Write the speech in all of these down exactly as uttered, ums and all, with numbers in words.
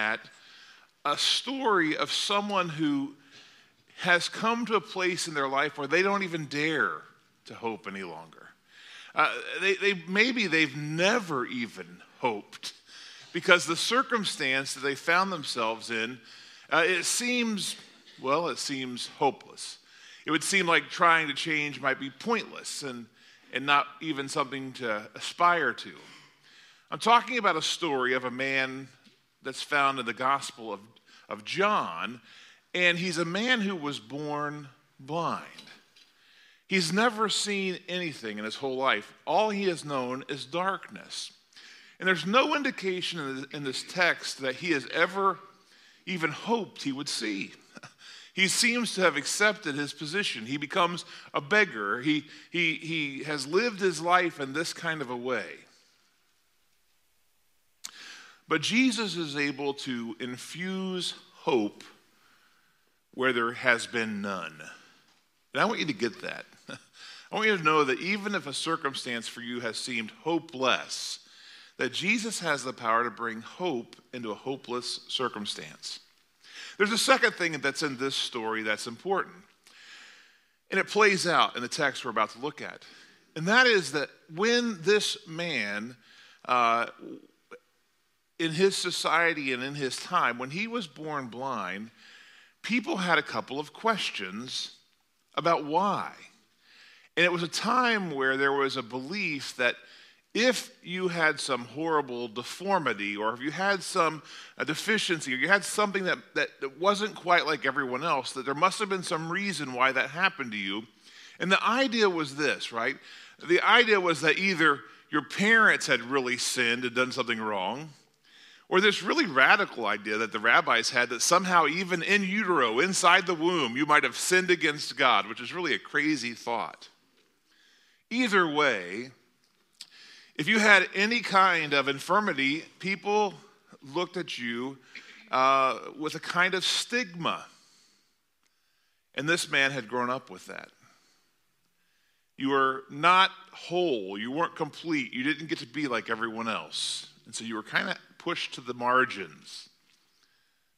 at a story of someone who has come to a place in their life where they don't even dare to hope any longer. Uh, they, they, maybe they've never even hoped because the circumstance that they found themselves in, uh, it seems, well, it seems hopeless. It would seem like trying to change might be pointless and, and not even something to aspire to. I'm talking about a story of a man that's found in the Gospel of, of John, and he's a man who was born blind. He's never seen anything in his whole life. All he has known is darkness. And there's no indication in this, in this text that he has ever even hoped he would see. He seems to have accepted his position. He becomes a beggar. He, he, he has lived his life in this kind of a way. But Jesus is able to infuse hope where there has been none. And I want you to get that. I want you to know that even if a circumstance for you has seemed hopeless, that Jesus has the power to bring hope into a hopeless circumstance. There's a second thing that's in this story that's important, and it plays out in the text we're about to look at, and that is that when this man, uh, in his society and in his time, when he was born blind, people had a couple of questions about why, and it was a time where there was a belief that if you had some horrible deformity, or if you had some uh, deficiency, or you had something that, that, that wasn't quite like everyone else, that there must have been some reason why that happened to you. And the idea was this, right? The idea was that either your parents had really sinned and done something wrong, or this really radical idea that the rabbis had that somehow even in utero, inside the womb, you might have sinned against God, which is really a crazy thought. Either way, if you had any kind of infirmity, people looked at you uh, with a kind of stigma. And this man had grown up with that. You were not whole. You weren't complete. You didn't get to be like everyone else. And so you were kind of pushed to the margins.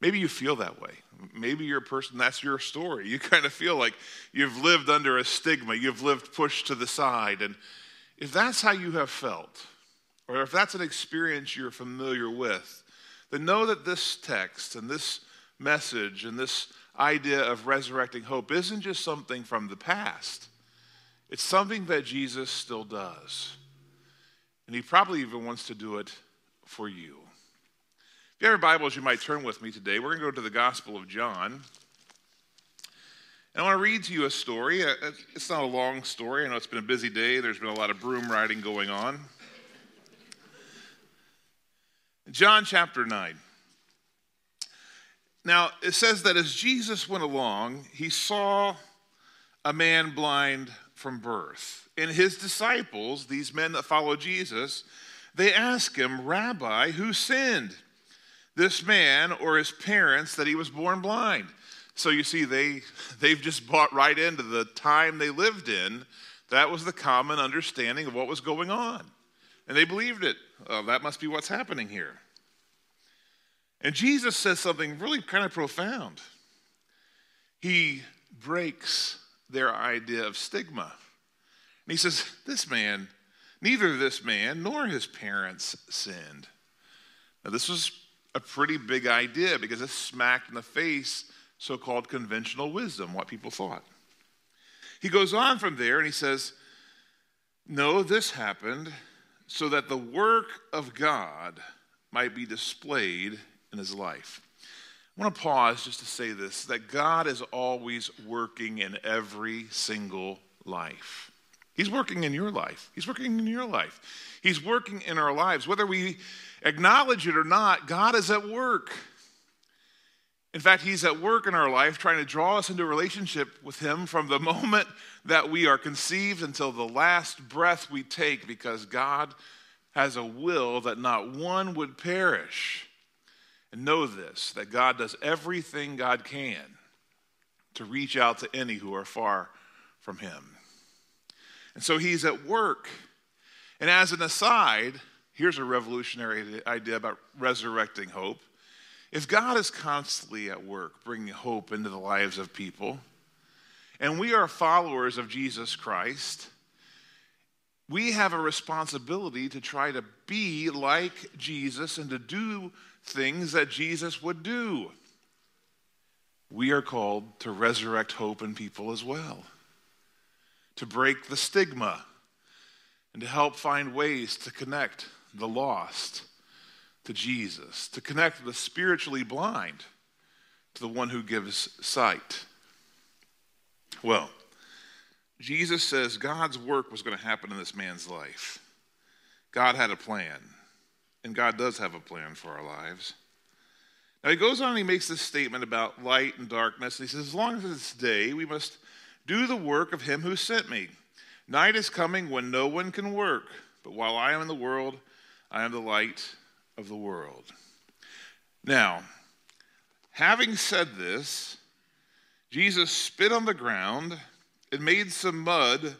Maybe you feel that way. Maybe you're a person, that's your story. You kind of feel like you've lived under a stigma. You've lived pushed to the side. And if that's how you have felt, or if that's an experience you're familiar with, then know that this text and this message and this idea of resurrecting hope isn't just something from the past. It's something that Jesus still does. And he probably even wants to do it for you. If you have your Bibles, you might turn with me today. We're going to go to the Gospel of John. And I want to read to you a story. It's not a long story. I know it's been a busy day. There's been a lot of broom riding going on. John chapter nine. Now, it says that as Jesus went along, he saw a man blind from birth. And his disciples, these men that follow Jesus, they asked him, "Rabbi, who sinned, this man or his parents, that he was born blind?" So you see, they, they've just bought right into the time they lived in. That was the common understanding of what was going on. And they believed it. Oh, that must be what's happening here. And Jesus says something really kind of profound. He breaks their idea of stigma. And he says, this man, neither this man nor his parents sinned. Now this was a pretty big idea because it smacked in the face so-called conventional wisdom, what people thought. He goes on from there and he says, no, this happened so that the work of God might be displayed in his life. I want to pause just to say this, that God is always working in every single life. He's working in your life. He's working in your life. He's working in our lives. Whether we acknowledge it or not, God is at work. In fact, he's at work in our life trying to draw us into a relationship with him from the moment that we are conceived until the last breath we take, because God has a will that not one would perish. And know this, that God does everything God can to reach out to any who are far from him. And so he's at work. And as an aside, here's a revolutionary idea about resurrecting hope. If God is constantly at work bringing hope into the lives of people, and we are followers of Jesus Christ, we have a responsibility to try to be like Jesus and to do things that Jesus would do. We are called to resurrect hope in people as well, to break the stigma, and to help find ways to connect the lost to Jesus, to connect the spiritually blind to the one who gives sight. Well, Jesus says God's work was going to happen in this man's life. God had a plan, and God does have a plan for our lives. Now he goes on and he makes this statement about light and darkness. He says, as long as it's day, we must do the work of him who sent me. Night is coming when no one can work, but while I am in the world, I am the light of the world. Now, having said this, Jesus spit on the ground and made some mud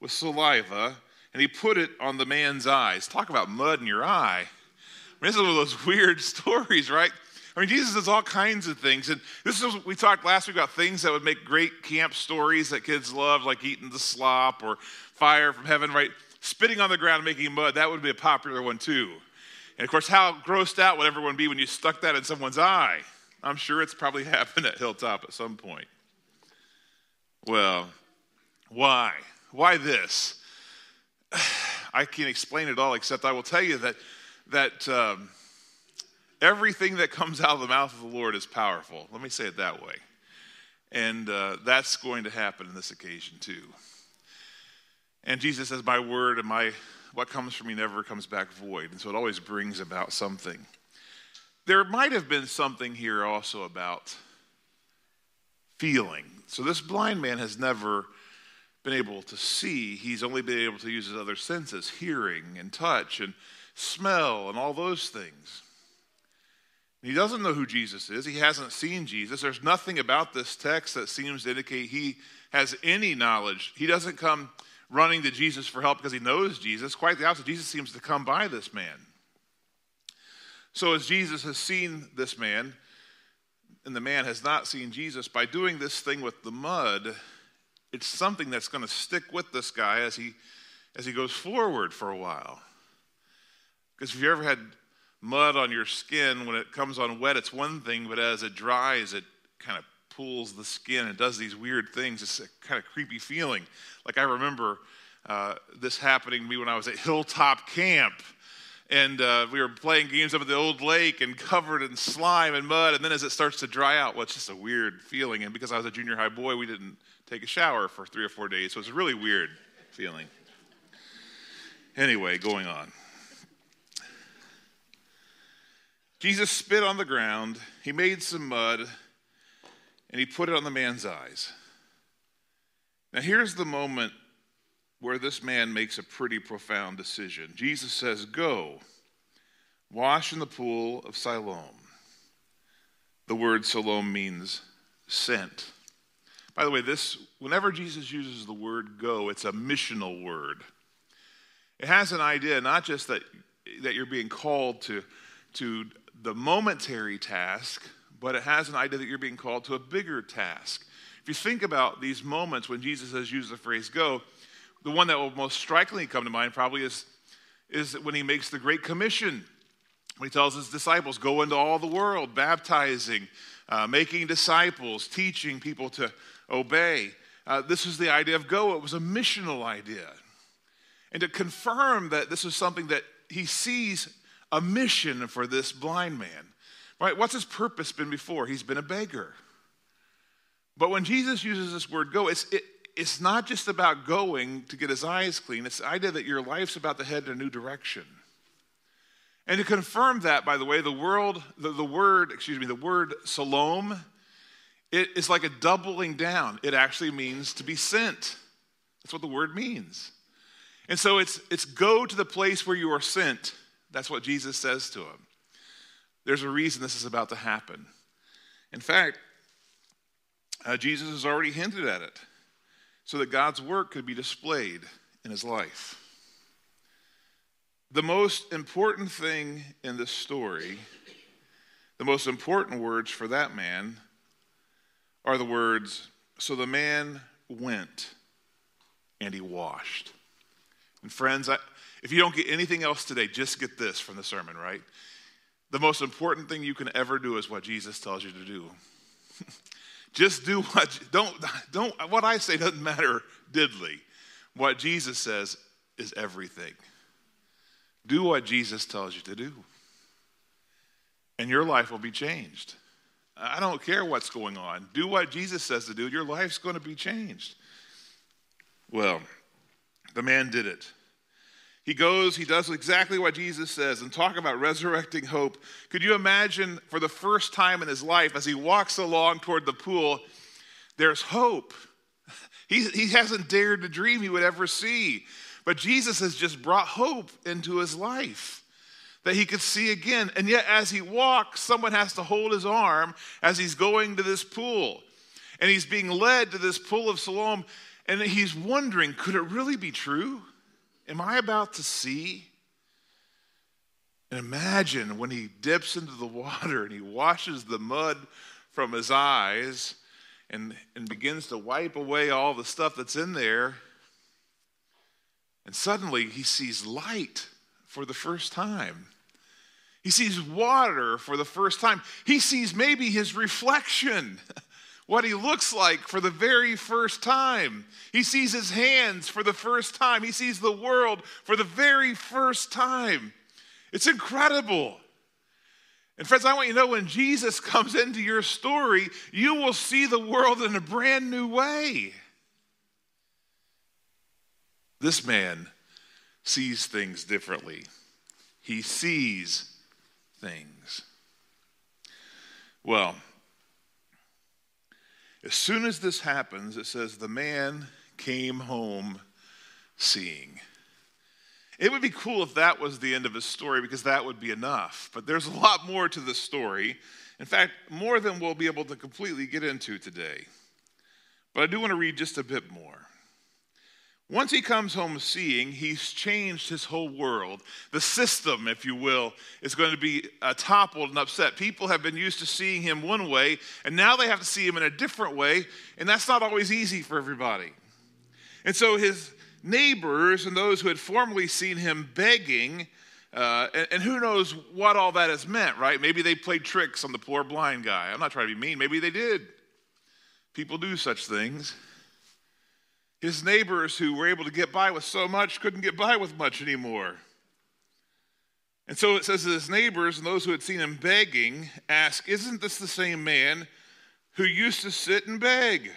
with saliva, and he put it on the man's eyes. Talk about mud in your eye. I mean, this is one of those weird stories, right? I mean, Jesus does all kinds of things. And this is, we talked last week about things that would make great camp stories that kids love, like eating the slop or fire from heaven, right? Spitting on the ground and making mud, that would be a popular one too. And of course, how grossed out would everyone be when you stuck that in someone's eye? I'm sure it's probably happened at Hilltop at some point. Well, why? Why this? I can't explain it all, except I will tell you that that um, everything that comes out of the mouth of the Lord is powerful. Let me say it that way. And uh, that's going to happen in this occasion too. And Jesus says, my word and my what comes from me never comes back void. And so it always brings about something. There might have been something here also about feeling. So this blind man has never been able to see. He's only been able to use his other senses, hearing and touch and smell and all those things. And he doesn't know who Jesus is. He hasn't seen Jesus. There's nothing about this text that seems to indicate he has any knowledge. He doesn't come running to Jesus for help because he knows Jesus. Quite the opposite. Jesus seems to come by this man. So as Jesus has seen this man, and the man has not seen Jesus, by doing this thing with the mud, it's something that's going to stick with this guy as he as he goes forward for a while. Because if you ever had mud on your skin, when it comes on wet, it's one thing, but as it dries, it kind of pulls the skin and does these weird things. It's a kind of creepy feeling. Like I remember uh, this happening to me when I was at Hilltop Camp. And uh, we were playing games up at the old lake and covered in slime and mud. And then as it starts to dry out, well, it's just a weird feeling. And because I was a junior high boy, we didn't take a shower for three or four days. So it's a really weird feeling. Anyway, going on. Jesus spit on the ground. He made some mud. And he put it on the man's eyes. Now here's the moment where this man makes a pretty profound decision. Jesus says, go, wash in the pool of Siloam. The word Siloam means sent. By the way, this, whenever Jesus uses the word go, it's a missional word. It has an idea, not just that, that you're being called to, to the momentary task, but it has an idea that you're being called to a bigger task. If you think about these moments when Jesus has used the phrase go, the one that will most strikingly come to mind probably is, is when he makes the Great Commission, when he tells his disciples, go into all the world, baptizing, uh, making disciples, teaching people to obey. Uh, this was the idea of go. It was a missional idea. And to confirm that this is something that he sees a mission for this blind man, right? What's his purpose been before? He's been a beggar. But when Jesus uses this word go, it's it, It's not just about going to get his eyes clean. It's the idea that your life's about to head in a new direction. And to confirm that, by the way, the world, the, the word, excuse me, the word Siloam, it is like a doubling down. It actually means to be sent. That's what the word means. And so it's it's go to the place where you are sent. That's what Jesus says to him. There's a reason this is about to happen. In fact, uh, Jesus has already hinted at it, so that God's work could be displayed in his life. The most important thing in this story The most important words for that man are the words, so the man went and he washed. And friends, I, if you don't get anything else today, just get this from the sermon, right? The most important thing you can ever do is what Jesus tells you to do. Just do what, don't, don't, what I say doesn't matter diddly. What Jesus says is everything. Do what Jesus tells you to do. And your life will be changed. I don't care what's going on. Do what Jesus says to do. Your life's going to be changed. Well, the man did it. He goes, he does exactly what Jesus says, and talk about resurrecting hope. Could you imagine for the first time in his life, as he walks along toward the pool, there's hope. He, he hasn't dared to dream he would ever see. But Jesus has just brought hope into his life that he could see again. And yet as he walks, someone has to hold his arm as he's going to this pool. And he's being led to this pool of Siloam. And he's wondering, could it really be true? Am I about to see? And imagine when he dips into the water and he washes the mud from his eyes and, and begins to wipe away all the stuff that's in there. And suddenly he sees light for the first time. He sees water for the first time. He sees maybe his reflection, what he looks like for the very first time. He sees his hands for the first time. He sees the world for the very first time. It's incredible. And friends, I want you to know when Jesus comes into your story, you will see the world in a brand new way. This man sees things differently. He sees things. Well, as soon as this happens, it says the man came home seeing. It would be cool if that was the end of his story because that would be enough. But there's a lot more to the story. In fact, more than we'll be able to completely get into today. But I do want to read just a bit more. Once he comes home seeing, he's changed his whole world. The system, if you will, is going to be uh, toppled and upset. People have been used to seeing him one way, and now they have to see him in a different way, and that's not always easy for everybody. And so his neighbors and those who had formerly seen him begging, uh, and, and who knows what all that has meant, right? Maybe they played tricks on the poor blind guy. I'm not trying to be mean. Maybe they did. People do such things. His neighbors who were able to get by with so much couldn't get by with much anymore. And so it says that his neighbors and those who had seen him begging ask, isn't this the same man who used to sit and beg?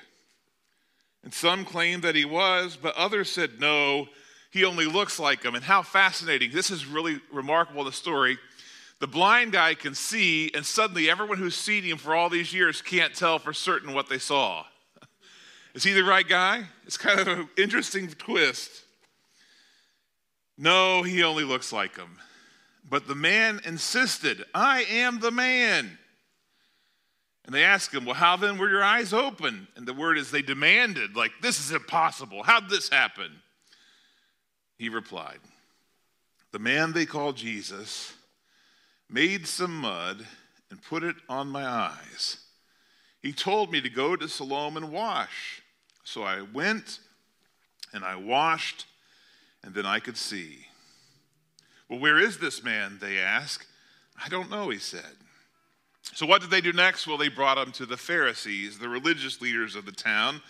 And some claimed that he was, but others said, no, he only looks like him. And how fascinating. This is really remarkable, the story. The blind guy can see, and suddenly everyone who's seen him for all these years can't tell for certain what they saw. Is he the right guy? It's kind of an interesting twist. No, he only looks like him. But the man insisted, I am the man. And they asked him, well, how then were your eyes open? And the word is they demanded, like, this is impossible. How'd this happen? He replied, the man they call Jesus made some mud and put it on my eyes. He told me to go to Siloam and wash. So I went and I washed, and then I could see. Well, where is this man, they asked. I don't know, he said. So what did they do next? Well, they brought him to the Pharisees, the religious leaders of the town.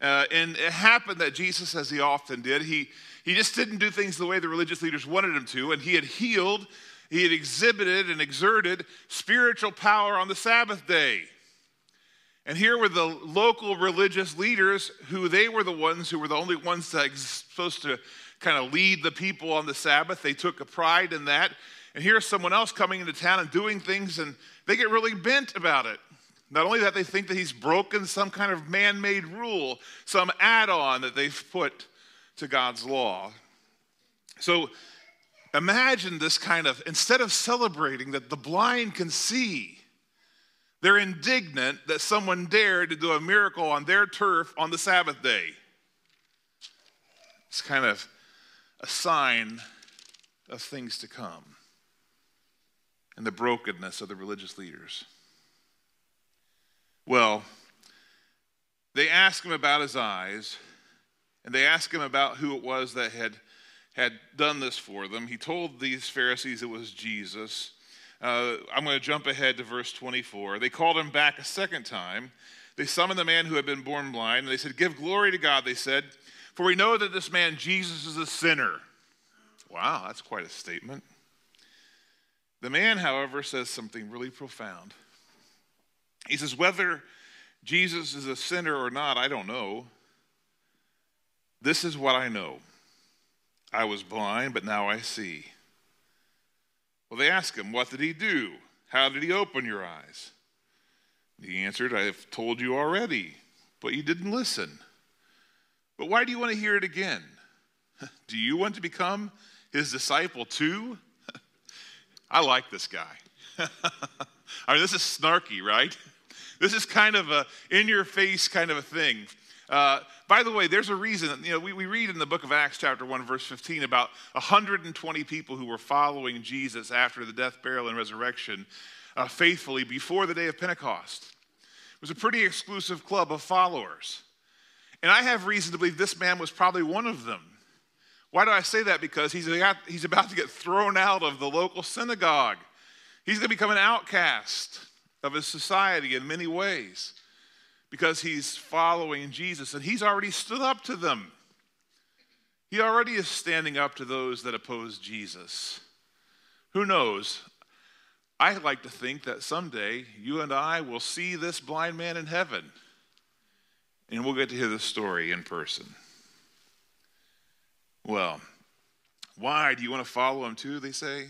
Uh, and it happened that Jesus, as he often did, he, he just didn't do things the way the religious leaders wanted him to, and he had healed, he had exhibited and exerted spiritual power on the Sabbath day. And here were the local religious leaders who they were the ones who were the only ones that were supposed to kind of lead the people on the Sabbath. They took a pride in that. And here's someone else coming into town and doing things, and they get really bent about it. Not only that, they think that he's broken some kind of man-made rule, some add-on that they've put to God's law. So imagine this kind of, instead of celebrating that the blind can see, they're indignant that someone dared to do a miracle on their turf on the Sabbath day. It's kind of a sign of things to come. and the brokenness of the religious leaders. Well, they ask him about his eyes, and they ask him about who it was that had, had done this for them. He told these Pharisees it was Jesus. Uh, I'm going to jump ahead to verse twenty-four. They called him back a second time. They summoned the man who had been born blind, and they said, "Give glory to God," they said, "for we know that this man Jesus is a sinner." Wow, that's quite a statement. The man, however, says something really profound. He says, "Whether Jesus is a sinner or not, I don't know. This is what I know. I was blind, but now I see." Well, they asked him, "What did he do? How did he open your eyes?" He answered, "I have told you already, but you didn't listen. But why do you want to hear it again? Do you want to become his disciple too?" I like this guy. I mean, this is snarky, right? This is kind of a in-your-face kind of a thing. Uh, by the way, there's a reason, you know, we, we read in the book of Acts chapter one, verse fifteen, about one hundred twenty people who were following Jesus after the death, burial, and resurrection uh, faithfully before the day of Pentecost. It was a pretty exclusive club of followers. And I have reason to believe this man was probably one of them. Why do I say that? Because he's, he's about to get thrown out of the local synagogue. He's going to become an outcast of his society in many ways, because he's following Jesus, and he's already stood up to them. He already is standing up to those that oppose Jesus. Who knows? I like to think that someday you and I will see this blind man in heaven, and we'll get to hear the story in person. Well, why do you want to follow him too, they say?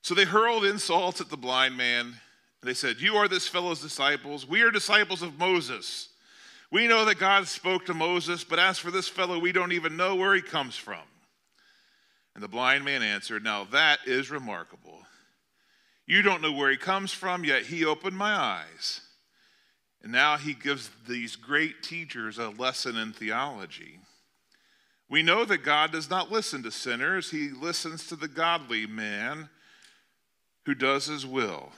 So they hurled insults at the blind man. They said, "You are this fellow's disciples. We are disciples of Moses. We know that God spoke to Moses, but as for this fellow, we don't even know where he comes from." And the blind man answered, "Now that is remarkable. You don't know where he comes from, yet he opened my eyes." And now he gives these great teachers a lesson in theology. "We know that God does not listen to sinners. He listens to the godly man who does his will.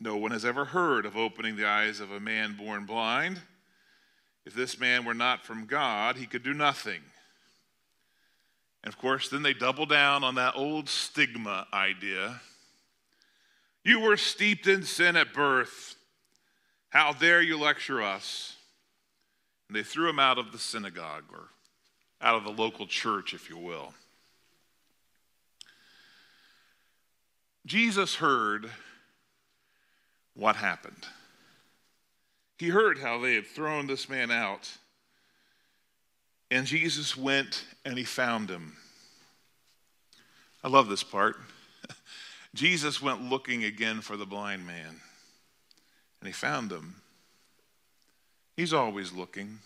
No one has ever heard of opening the eyes of a man born blind. If this man were not from God, he could do nothing." And of course, then they double down on that old stigma idea. "You were steeped in sin at birth. How dare you lecture us?" And they threw him out of the synagogue, or out of the local church, if you will. Jesus heard what happened. He heard how they had thrown this man out. And Jesus went and he found him. I love this part. Jesus went looking again for the blind man. And he found him. He's always looking.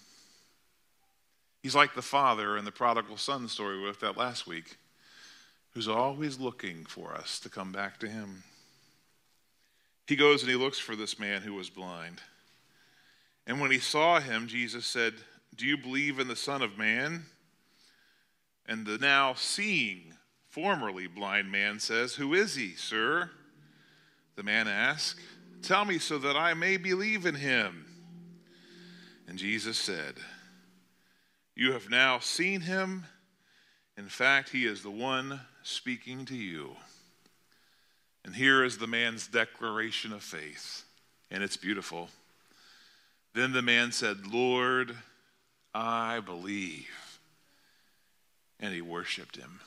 He's like the father in the prodigal son story we looked at last week, who's always looking for us to come back to him. He goes and he looks for this man who was blind. And when he saw him, Jesus said, "Do you believe in the Son of Man?" And the now seeing, formerly blind man says, "Who is he, sir?" The man asked, "Tell me so that I may believe in him." And Jesus said, "You have now seen him. In fact, he is the one speaking to you." And here is the man's declaration of faith, and it's beautiful. Then the man said, "Lord, I believe." And he worshiped him.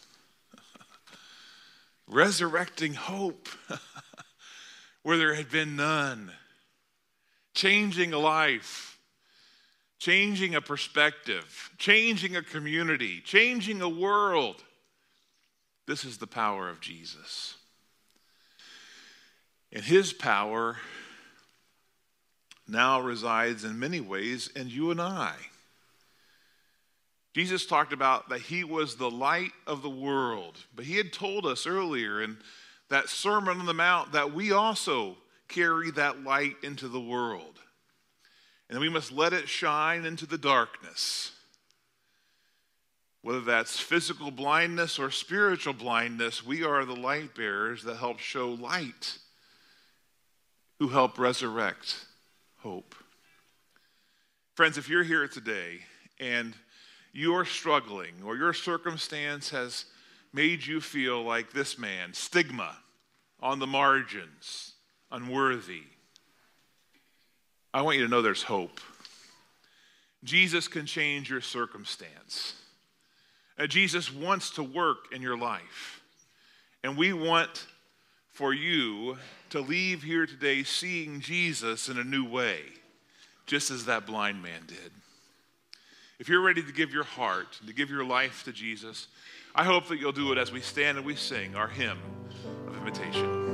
Resurrecting hope where there had been none. Changing a life. Changing a perspective. Changing a community. Changing a world. This is the power of Jesus. And his power now resides in many ways in you and I. Jesus talked about that he was the light of the world. But he had told us earlier in that Sermon on the Mount that we also carry that light into the world. And we must let it shine into the darkness. Whether that's physical blindness or spiritual blindness, we are the light bearers that help show light, who help resurrect hope. Friends, if you're here today and you're struggling or your circumstance has made you feel like this man, stigma, on the margins, unworthy, I want you to know there's hope. Jesus can change your circumstance. Uh, Jesus wants to work in your life. And we want for you to leave here today seeing Jesus in a new way, just as that blind man did. If you're ready to give your heart, to give your life to Jesus, I hope that you'll do it as we stand and we sing our hymn of invitation.